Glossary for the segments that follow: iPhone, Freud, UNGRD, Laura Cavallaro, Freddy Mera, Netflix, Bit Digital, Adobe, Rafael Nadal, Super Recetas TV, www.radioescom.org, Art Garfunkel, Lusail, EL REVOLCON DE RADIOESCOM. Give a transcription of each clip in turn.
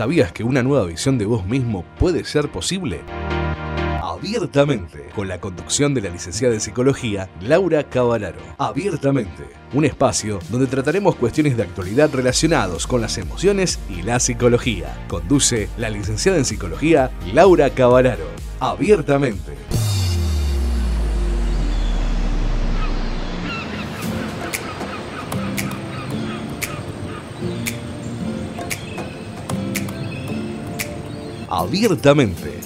¿Sabías que una nueva visión de vos mismo puede ser posible? Abiertamente, con la conducción de la licenciada en Psicología, Laura Cavallaro. Abiertamente, un espacio donde trataremos cuestiones de actualidad relacionadas con las emociones y la psicología. Conduce la licenciada en Psicología, Laura Cavallaro. Abiertamente. Abiertamente.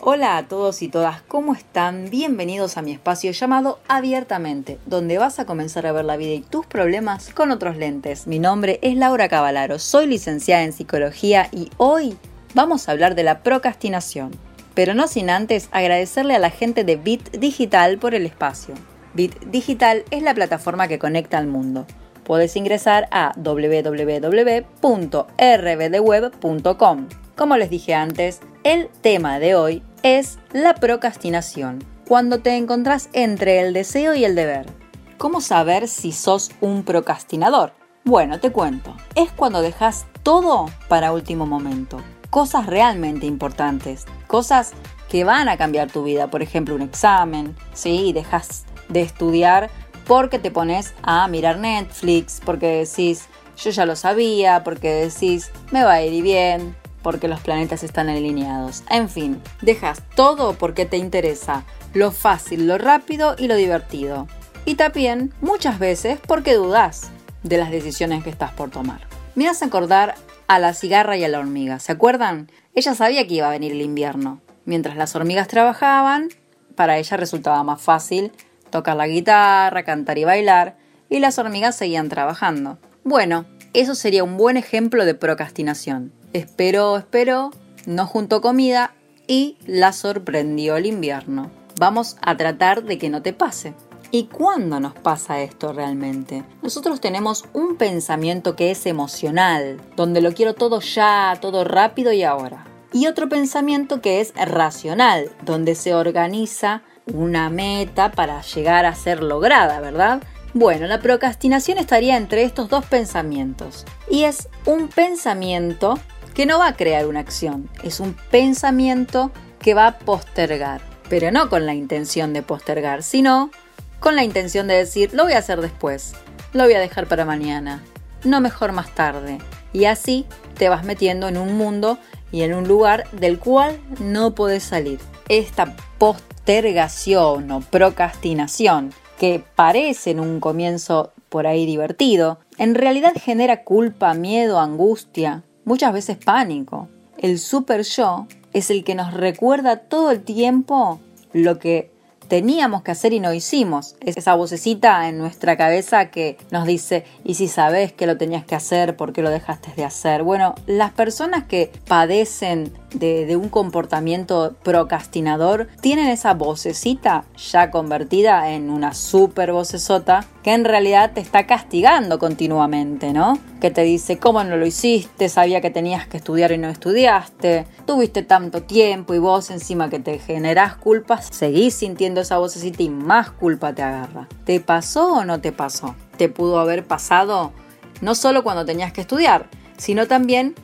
Hola a todos y todas, ¿cómo están? Bienvenidos a mi espacio llamado Abiertamente, donde vas a comenzar a ver la vida y tus problemas con otros lentes. Mi nombre es Laura Cavallaro, soy licenciada en Psicología y hoy vamos a hablar de la procrastinación. Pero no sin antes agradecerle a la gente de Bit Digital por el espacio. Bit Digital es la plataforma que conecta al mundo. Podés ingresar a www.rbdeweb.com. Como les dije antes, el tema de hoy es la procrastinación, cuando te encontrás entre el deseo y el deber. ¿Cómo saber si sos un procrastinador? Bueno, te cuento. Es cuando dejás todo para último momento. Cosas realmente importantes, cosas que van a cambiar tu vida, por ejemplo, un examen, ¿sí? Y dejás de estudiar porque te pones a mirar Netflix, porque decís, yo ya lo sabía, porque decís, me va a ir bien, porque los planetas están alineados. En fin, dejas todo porque te interesa, lo fácil, lo rápido y lo divertido. Y también, muchas veces, porque dudás de las decisiones que estás por tomar. Me hace acordar a la cigarra y a la hormiga, ¿se acuerdan? Ella sabía que iba a venir el invierno. Mientras las hormigas trabajaban, para ella resultaba más fácil tocar la guitarra, cantar y bailar, y las hormigas seguían trabajando. Bueno, eso sería un buen ejemplo de procrastinación. Esperó, no juntó comida y la sorprendió el invierno. Vamos a tratar de que no te pase. ¿Y cuándo nos pasa esto realmente? Nosotros tenemos un pensamiento que es emocional, donde lo quiero todo ya, todo rápido y ahora. Y otro pensamiento que es racional, donde se organiza una meta para llegar a ser lograda, ¿verdad? Bueno, la procrastinación estaría entre estos dos pensamientos. Y es un pensamiento que no va a crear una acción, es un pensamiento que va a postergar, pero no con la intención de postergar, sino con la intención de decir, lo voy a hacer después, lo voy a dejar para mañana, no mejor más tarde. Y así te vas metiendo en un mundo y en un lugar del cual no podés salir. Esta postergación o procrastinación, que parece en un comienzo por ahí divertido, en realidad genera culpa, miedo, angustia, muchas veces pánico. El super yo es el que nos recuerda todo el tiempo lo que teníamos que hacer y no hicimos. Es esa vocecita en nuestra cabeza que nos dice, y si sabés que lo tenías que hacer, ¿por qué lo dejaste de hacer? Bueno, las personas que padecen de un comportamiento procrastinador tienen esa vocecita ya convertida en una super vocesota que en realidad te está castigando continuamente, ¿no? Que te dice, ¿cómo no lo hiciste? Sabía que tenías que estudiar y no estudiaste. Tuviste tanto tiempo y vos encima que te generás culpas, seguís sintiendo esa vocecita y más culpa te agarra. ¿Te pasó o no te pasó? Te pudo haber pasado no solo cuando tenías que estudiar, sino también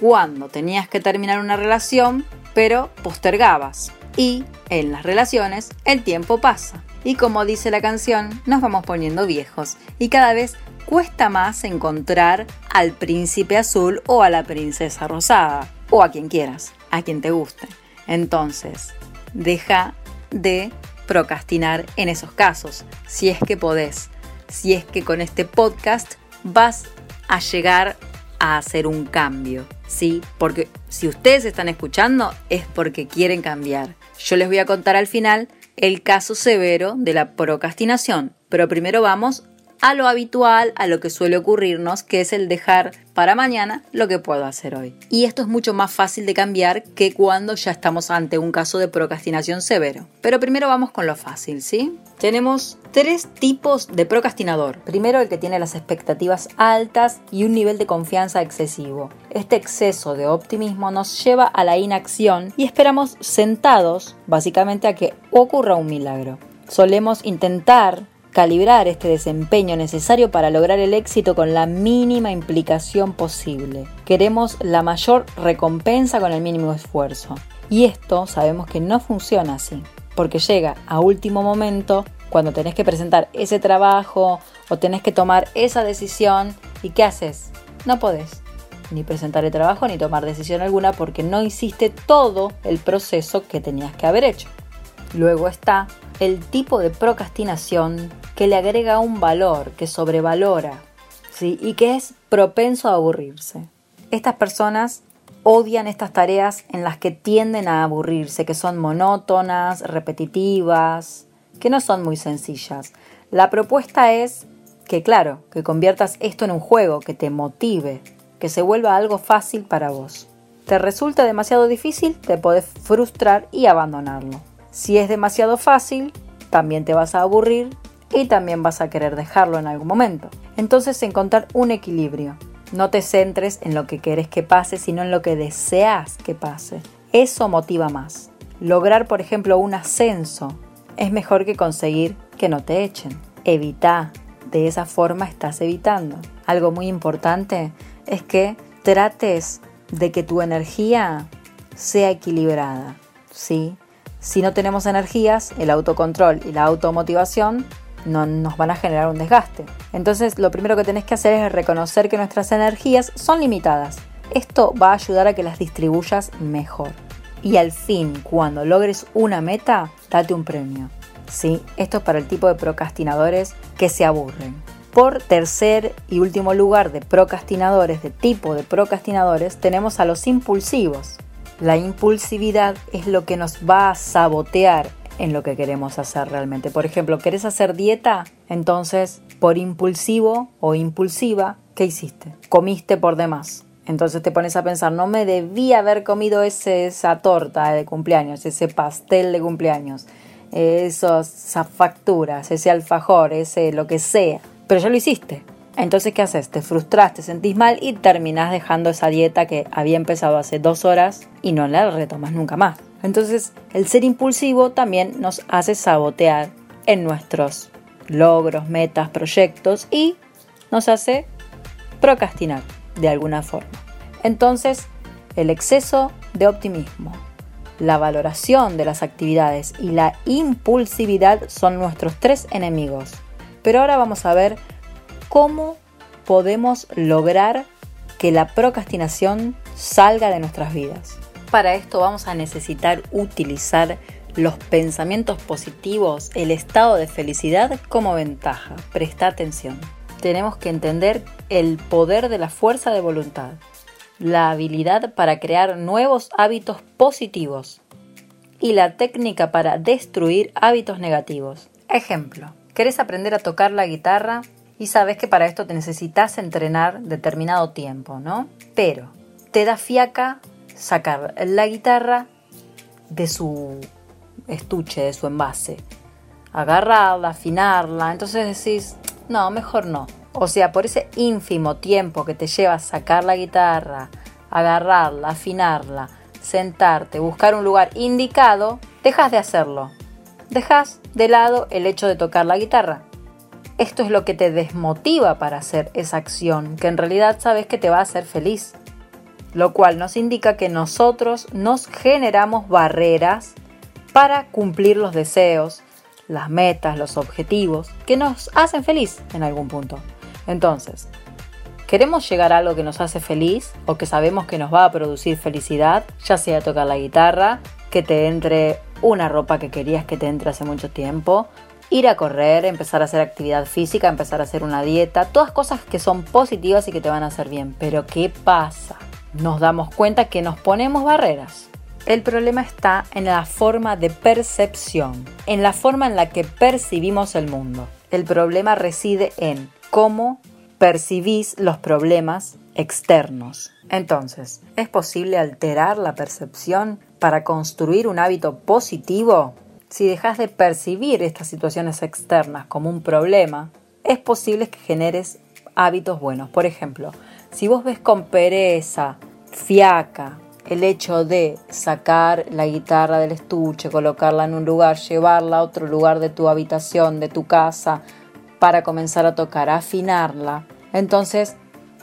cuando tenías que terminar una relación, pero postergabas. Y en las relaciones el tiempo pasa. Y como dice la canción, nos vamos poniendo viejos y cada vez cuesta más encontrar al príncipe azul o a la princesa rosada o a quien quieras, a quien te guste. Entonces, deja de procrastinar en esos casos, si es que podés, si es que con este podcast vas a llegar a hacer un cambio, ¿sí? Porque si ustedes están escuchando es porque quieren cambiar. Yo les voy a contar al final el caso severo de la procrastinación, pero primero vamos a lo habitual, a lo que suele ocurrirnos, que es el dejar para mañana lo que puedo hacer hoy. Y esto es mucho más fácil de cambiar que cuando ya estamos ante un caso de procrastinación severo. Pero primero vamos con lo fácil, ¿sí? Tenemos 3 tipos de procrastinador. Primero, el que tiene las expectativas altas y un nivel de confianza excesivo. Este exceso de optimismo nos lleva a la inacción y esperamos sentados, básicamente, a que ocurra un milagro. Solemos intentar calibrar este desempeño necesario para lograr el éxito con la mínima implicación posible. Queremos la mayor recompensa con el mínimo esfuerzo. Y esto sabemos que no funciona así, porque llega a último momento cuando tenés que presentar ese trabajo o tenés que tomar esa decisión. ¿Y qué haces? No podés ni presentar el trabajo ni tomar decisión alguna porque no hiciste todo el proceso que tenías que haber hecho. Luego está el tipo de procrastinación que le agrega un valor, que sobrevalora, ¿sí? Y que es propenso a aburrirse. Estas personas odian estas tareas en las que tienden a aburrirse, que son monótonas, repetitivas, que no son muy sencillas. La propuesta es que, claro, que conviertas esto en un juego, que te motive, que se vuelva algo fácil para vos. ¿Te resulta demasiado difícil? Te podés frustrar y abandonarlo. Si es demasiado fácil, también te vas a aburrir y también vas a querer dejarlo en algún momento. Entonces, encontrar un equilibrio. No te centres en lo que querés que pase, sino en lo que deseas que pase. Eso motiva más. Lograr, por ejemplo, un ascenso es mejor que conseguir que no te echen. Evita. De esa forma estás evitando. Algo muy importante es que trates de que tu energía sea equilibrada, ¿sí? Si no tenemos energías, el autocontrol y la automotivación no nos van a generar un desgaste. Entonces, lo primero que tenés que hacer es reconocer que nuestras energías son limitadas. Esto va a ayudar a que las distribuyas mejor. Y al fin, cuando logres una meta, date un premio. ¿Sí? Esto es para el tipo de procrastinadores que se aburren. Por tercer y último lugar de procrastinadores, de tipo de procrastinadores, tenemos a los impulsivos. La impulsividad es lo que nos va a sabotear en lo que queremos hacer realmente. Por ejemplo, ¿querés hacer dieta? Entonces, por impulsivo o impulsiva, ¿qué hiciste? Comiste por demás. Entonces te pones a pensar, no me debía haber comido esa torta de cumpleaños, ese pastel de cumpleaños, esas facturas, ese alfajor, ese lo que sea, pero ya lo hiciste. Entonces, ¿qué haces? Te frustraste, sentís mal y terminás dejando esa dieta que había empezado hace 2 horas y no la retomas nunca más. Entonces, el ser impulsivo también nos hace sabotear en nuestros logros, metas, proyectos y nos hace procrastinar de alguna forma. Entonces, el exceso de optimismo, la valoración de las actividades y la impulsividad son nuestros 3 enemigos. Pero ahora vamos a ver cómo podemos lograr que la procrastinación salga de nuestras vidas. Para esto vamos a necesitar utilizar los pensamientos positivos, el estado de felicidad como ventaja. Presta atención. Tenemos que entender el poder de la fuerza de voluntad. La habilidad para crear nuevos hábitos positivos y la técnica para destruir hábitos negativos. Ejemplo, ¿querés aprender a tocar la guitarra? Y sabes que para esto te necesitas entrenar determinado tiempo, ¿no? Pero te da fiaca sacar la guitarra de su estuche, de su envase. Agarrarla, afinarla, entonces decís, no, mejor no. O sea, por ese ínfimo tiempo que te lleva sacar la guitarra, agarrarla, afinarla, sentarte, buscar un lugar indicado, dejas de hacerlo. Dejas de lado el hecho de tocar la guitarra. Esto es lo que te desmotiva para hacer esa acción, que en realidad sabes que te va a hacer feliz. Lo cual nos indica que nosotros nos generamos barreras para cumplir los deseos, las metas, los objetivos que nos hacen feliz en algún punto. Entonces, ¿queremos llegar a algo que nos hace feliz o que sabemos que nos va a producir felicidad? Ya sea tocar la guitarra, que te entre una ropa que querías que te entre hace mucho tiempo, ir a correr, empezar a hacer actividad física, empezar a hacer una dieta, todas cosas que son positivas y que te van a hacer bien. Pero ¿qué pasa? Nos damos cuenta que nos ponemos barreras. El problema está en la forma de percepción, en la forma en la que percibimos el mundo. El problema reside en cómo percibís los problemas externos. Entonces, ¿es posible alterar la percepción para construir un hábito positivo? Si dejas de percibir estas situaciones externas como un problema, es posible que generes hábitos buenos. Por ejemplo, si vos ves con pereza, fiaca, el hecho de sacar la guitarra del estuche, colocarla en un lugar, llevarla a otro lugar de tu habitación, de tu casa, para comenzar a tocar, a afinarla. Entonces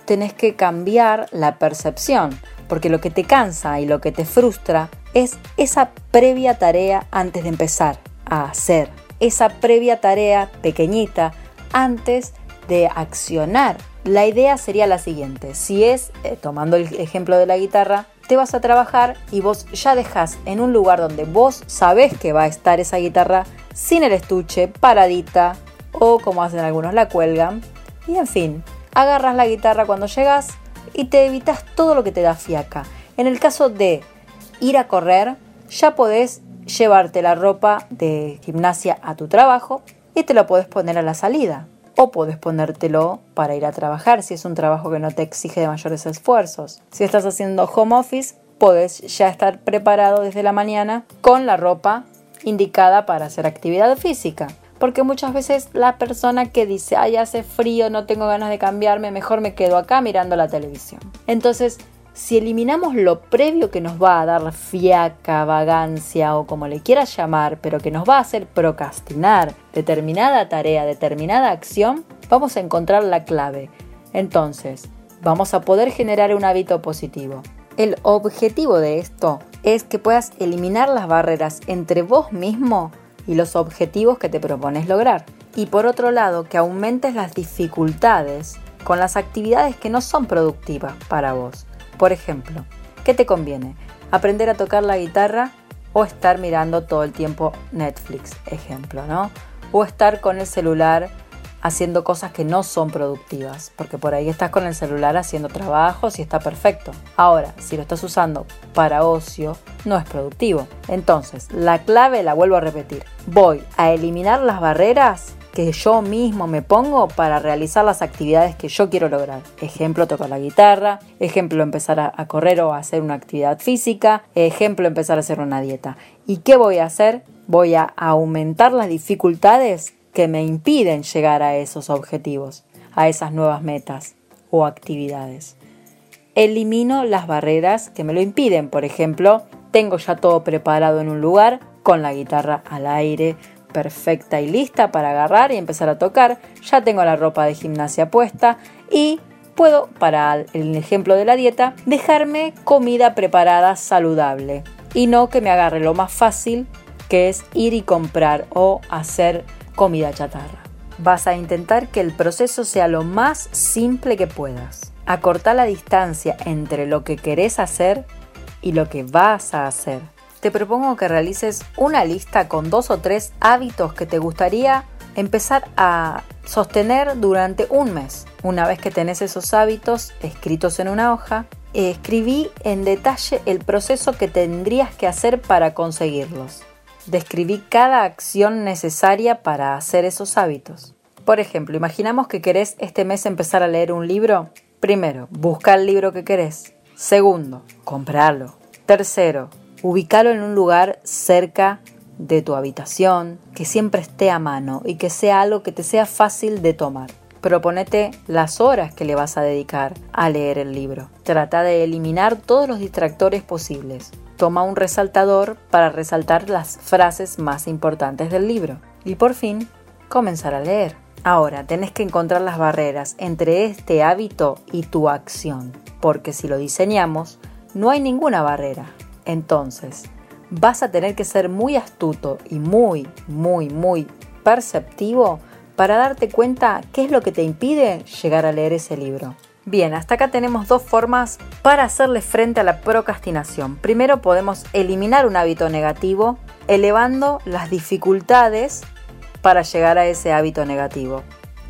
tenés que cambiar la percepción, porque lo que te cansa y lo que te frustra es esa previa tarea antes de empezar a hacer, esa previa tarea pequeñita antes de accionar. La idea sería la siguiente: si es, tomando el ejemplo de la guitarra, te vas a trabajar y vos ya dejás en un lugar donde vos sabés que va a estar esa guitarra, sin el estuche, paradita, o como hacen algunos, la cuelgan, y en fin, agarras la guitarra cuando llegas y te evitas todo lo que te da fiaca. En el caso de ir a correr, ya podés llevarte la ropa de gimnasia a tu trabajo y te la podés poner a la salida, o podés ponértelo para ir a trabajar si es un trabajo que no te exige de mayores esfuerzos. Si estás haciendo home office, podés ya estar preparado desde la mañana con la ropa indicada para hacer actividad física. Porque muchas veces la persona que dice, ay, hace frío, no tengo ganas de cambiarme, mejor me quedo acá mirando la televisión. Entonces, si eliminamos lo previo que nos va a dar fiaca, vagancia o como le quieras llamar, pero que nos va a hacer procrastinar determinada tarea, determinada acción, vamos a encontrar la clave. Entonces, vamos a poder generar un hábito positivo. El objetivo de esto es que puedas eliminar las barreras entre vos mismo y los objetivos que te propones lograr. Y por otro lado, que aumentes las dificultades con las actividades que no son productivas para vos. Por ejemplo, ¿qué te conviene? ¿Aprender a tocar la guitarra o estar mirando todo el tiempo Netflix? Ejemplo, ¿no? O estar con el celular haciendo cosas que no son productivas, porque por ahí estás con el celular haciendo trabajos y está perfecto. Ahora, si lo estás usando para ocio, no es productivo. Entonces, la clave, la vuelvo a repetir, voy a eliminar las barreras que yo mismo me pongo para realizar las actividades que yo quiero lograr. Ejemplo, tocar la guitarra. Ejemplo, empezar a correr o a hacer una actividad física. Ejemplo, empezar a hacer una dieta. ¿Y qué voy a hacer? Voy a aumentar las dificultades que me impiden llegar a esos objetivos, a esas nuevas metas o actividades. Elimino las barreras que me lo impiden. Por ejemplo, tengo ya todo preparado en un lugar, con la guitarra al aire, perfecta y lista para agarrar y empezar a tocar. Ya tengo la ropa de gimnasia puesta y puedo, para el ejemplo de la dieta, dejarme comida preparada saludable y no que me agarre lo más fácil, que es ir y comprar o hacer comida chatarra. Vas a intentar que el proceso sea lo más simple que puedas. Acortá la distancia entre lo que querés hacer y lo que vas a hacer. Te propongo que realices una lista con 2 o 3 hábitos que te gustaría empezar a sostener durante un mes. Una vez que tenés esos hábitos escritos en una hoja, escribí en detalle el proceso que tendrías que hacer para conseguirlos. Describí cada acción necesaria para hacer esos hábitos. Por ejemplo, imaginamos que querés este mes empezar a leer un libro. Primero, busca el libro que querés. Segundo, comprarlo. Tercero, ubicalo en un lugar cerca de tu habitación, que siempre esté a mano y que sea algo que te sea fácil de tomar. Proponete las horas que le vas a dedicar a leer el libro. Trata de eliminar todos los distractores posibles. Toma un resaltador para resaltar las frases más importantes del libro. Y por fin, comenzar a leer. Ahora, tenés que encontrar las barreras entre este hábito y tu acción. Porque si lo diseñamos, no hay ninguna barrera. Entonces, vas a tener que ser muy astuto y muy perceptivo para darte cuenta qué es lo que te impide llegar a leer ese libro. Bien, hasta acá tenemos 2 formas para hacerle frente a la procrastinación. Primero, podemos eliminar un hábito negativo, elevando las dificultades para llegar a ese hábito negativo.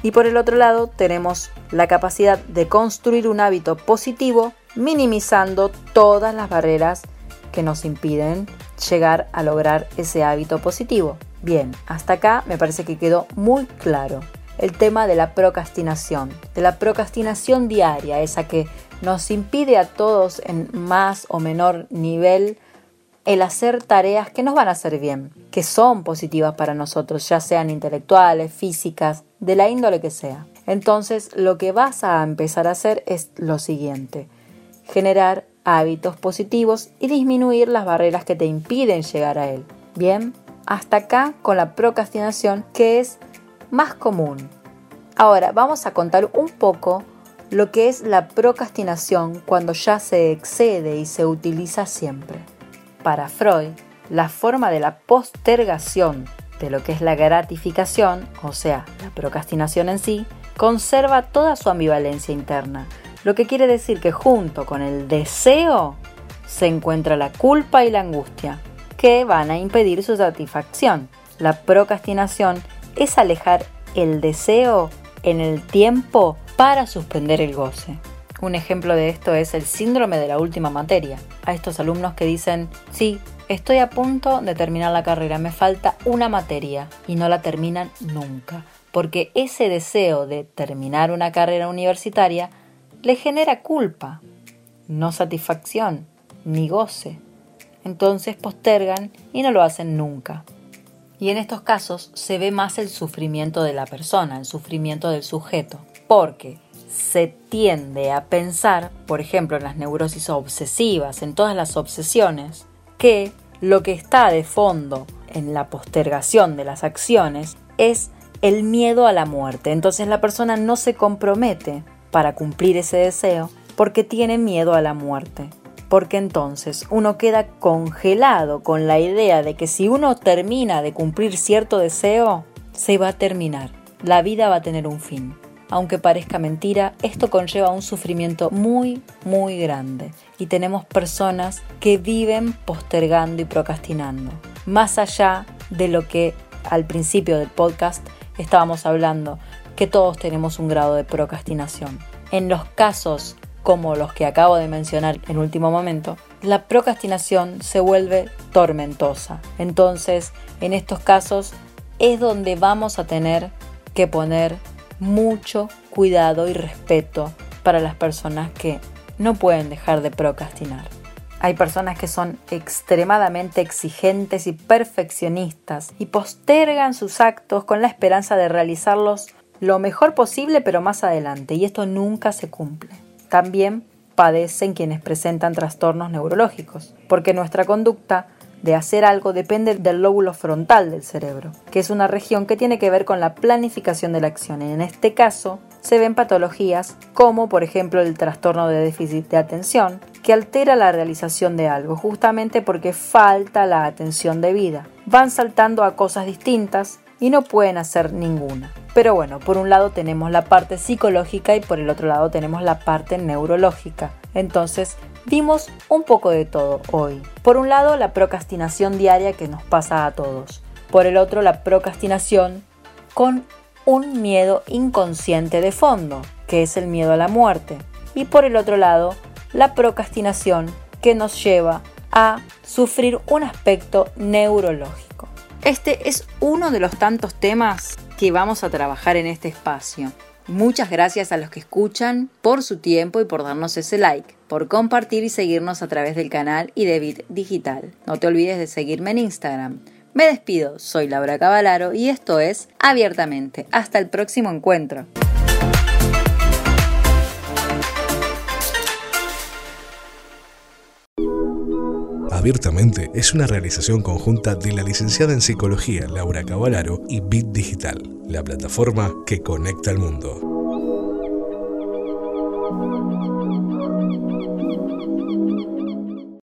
Y por el otro lado, tenemos la capacidad de construir un hábito positivo, minimizando todas las barreras que nos impiden llegar a lograr ese hábito positivo. Bien, hasta acá me parece que quedó muy claro el tema de la procrastinación diaria, esa que nos impide a todos en más o menor nivel el hacer tareas que nos van a hacer bien, que son positivas para nosotros, ya sean intelectuales, físicas, de la índole que sea. Entonces, lo que vas a empezar a hacer es lo siguiente: generar hábitos positivos y disminuir las barreras que te impiden llegar a él. Bien, hasta acá con la procrastinación, que es más común Ahora vamos a contar un poco lo que es la procrastinación cuando ya se excede y se utiliza siempre. Para Freud, la forma de la postergación de lo que es la gratificación, o sea, la procrastinación en sí, conserva toda su ambivalencia interna, lo que quiere decir que junto con el deseo se encuentra la culpa y la angustia, que van a impedir su satisfacción. La procrastinación es alejar el deseo en el tiempo para suspender el goce. Un ejemplo de esto es el síndrome de la última materia. A estos alumnos que dicen, sí, estoy a punto de terminar la carrera, me falta una materia, y no la terminan nunca, porque ese deseo de terminar una carrera universitaria le genera culpa, no satisfacción, ni goce. Entonces postergan y no lo hacen nunca. Y en estos casos se ve más el sufrimiento de la persona, el sufrimiento del sujeto, porque se tiende a pensar, por ejemplo, en las neurosis obsesivas, en todas las obsesiones, que lo que está de fondo en la postergación de las acciones es el miedo a la muerte. Entonces la persona no se compromete para cumplir ese deseo porque tiene miedo a la muerte. Porque entonces uno queda congelado con la idea de que si uno termina de cumplir cierto deseo, se va a terminar. La vida va a tener un fin. Aunque parezca mentira, esto conlleva un sufrimiento muy, muy grande. Y tenemos personas que viven postergando y procrastinando. Más allá de lo que al principio del podcast estábamos hablando, que todos tenemos un grado de procrastinación. En los casos como los que acabo de mencionar en último momento, la procrastinación se vuelve tormentosa. Entonces, en estos casos es donde vamos a tener que poner mucho cuidado y respeto para las personas que no pueden dejar de procrastinar. Hay personas que son extremadamente exigentes y perfeccionistas y postergan sus actos con la esperanza de realizarlos lo mejor posible, pero más adelante, y esto nunca se cumple. También padecen quienes presentan trastornos neurológicos, porque nuestra conducta de hacer algo depende del lóbulo frontal del cerebro, que es una región que tiene que ver con la planificación de la acción. En este caso, se ven patologías como, por ejemplo, el trastorno de déficit de atención, que altera la realización de algo, justamente porque falta la atención debida. Van saltando a cosas distintas y no pueden hacer ninguna. Pero bueno, por un lado tenemos la parte psicológica y por el otro lado tenemos la parte neurológica. Entonces, vimos un poco de todo hoy. Por un lado, la procrastinación diaria que nos pasa a todos. Por el otro, la procrastinación con un miedo inconsciente de fondo, que es el miedo a la muerte. Y por el otro lado, la procrastinación que nos lleva a sufrir un aspecto neurológico. Este es uno de los tantos temas que vamos a trabajar en este espacio. Muchas gracias a los que escuchan por su tiempo y por darnos ese like, por compartir y seguirnos a través del canal y de Bit Digital. No te olvides de seguirme en Instagram. Me despido, soy Laura Cavallaro y esto es Abiertamente. Hasta el próximo encuentro. Abiertamente es una realización conjunta de la licenciada en Psicología Laura Cavallaro y Bit Digital, la plataforma que conecta al mundo.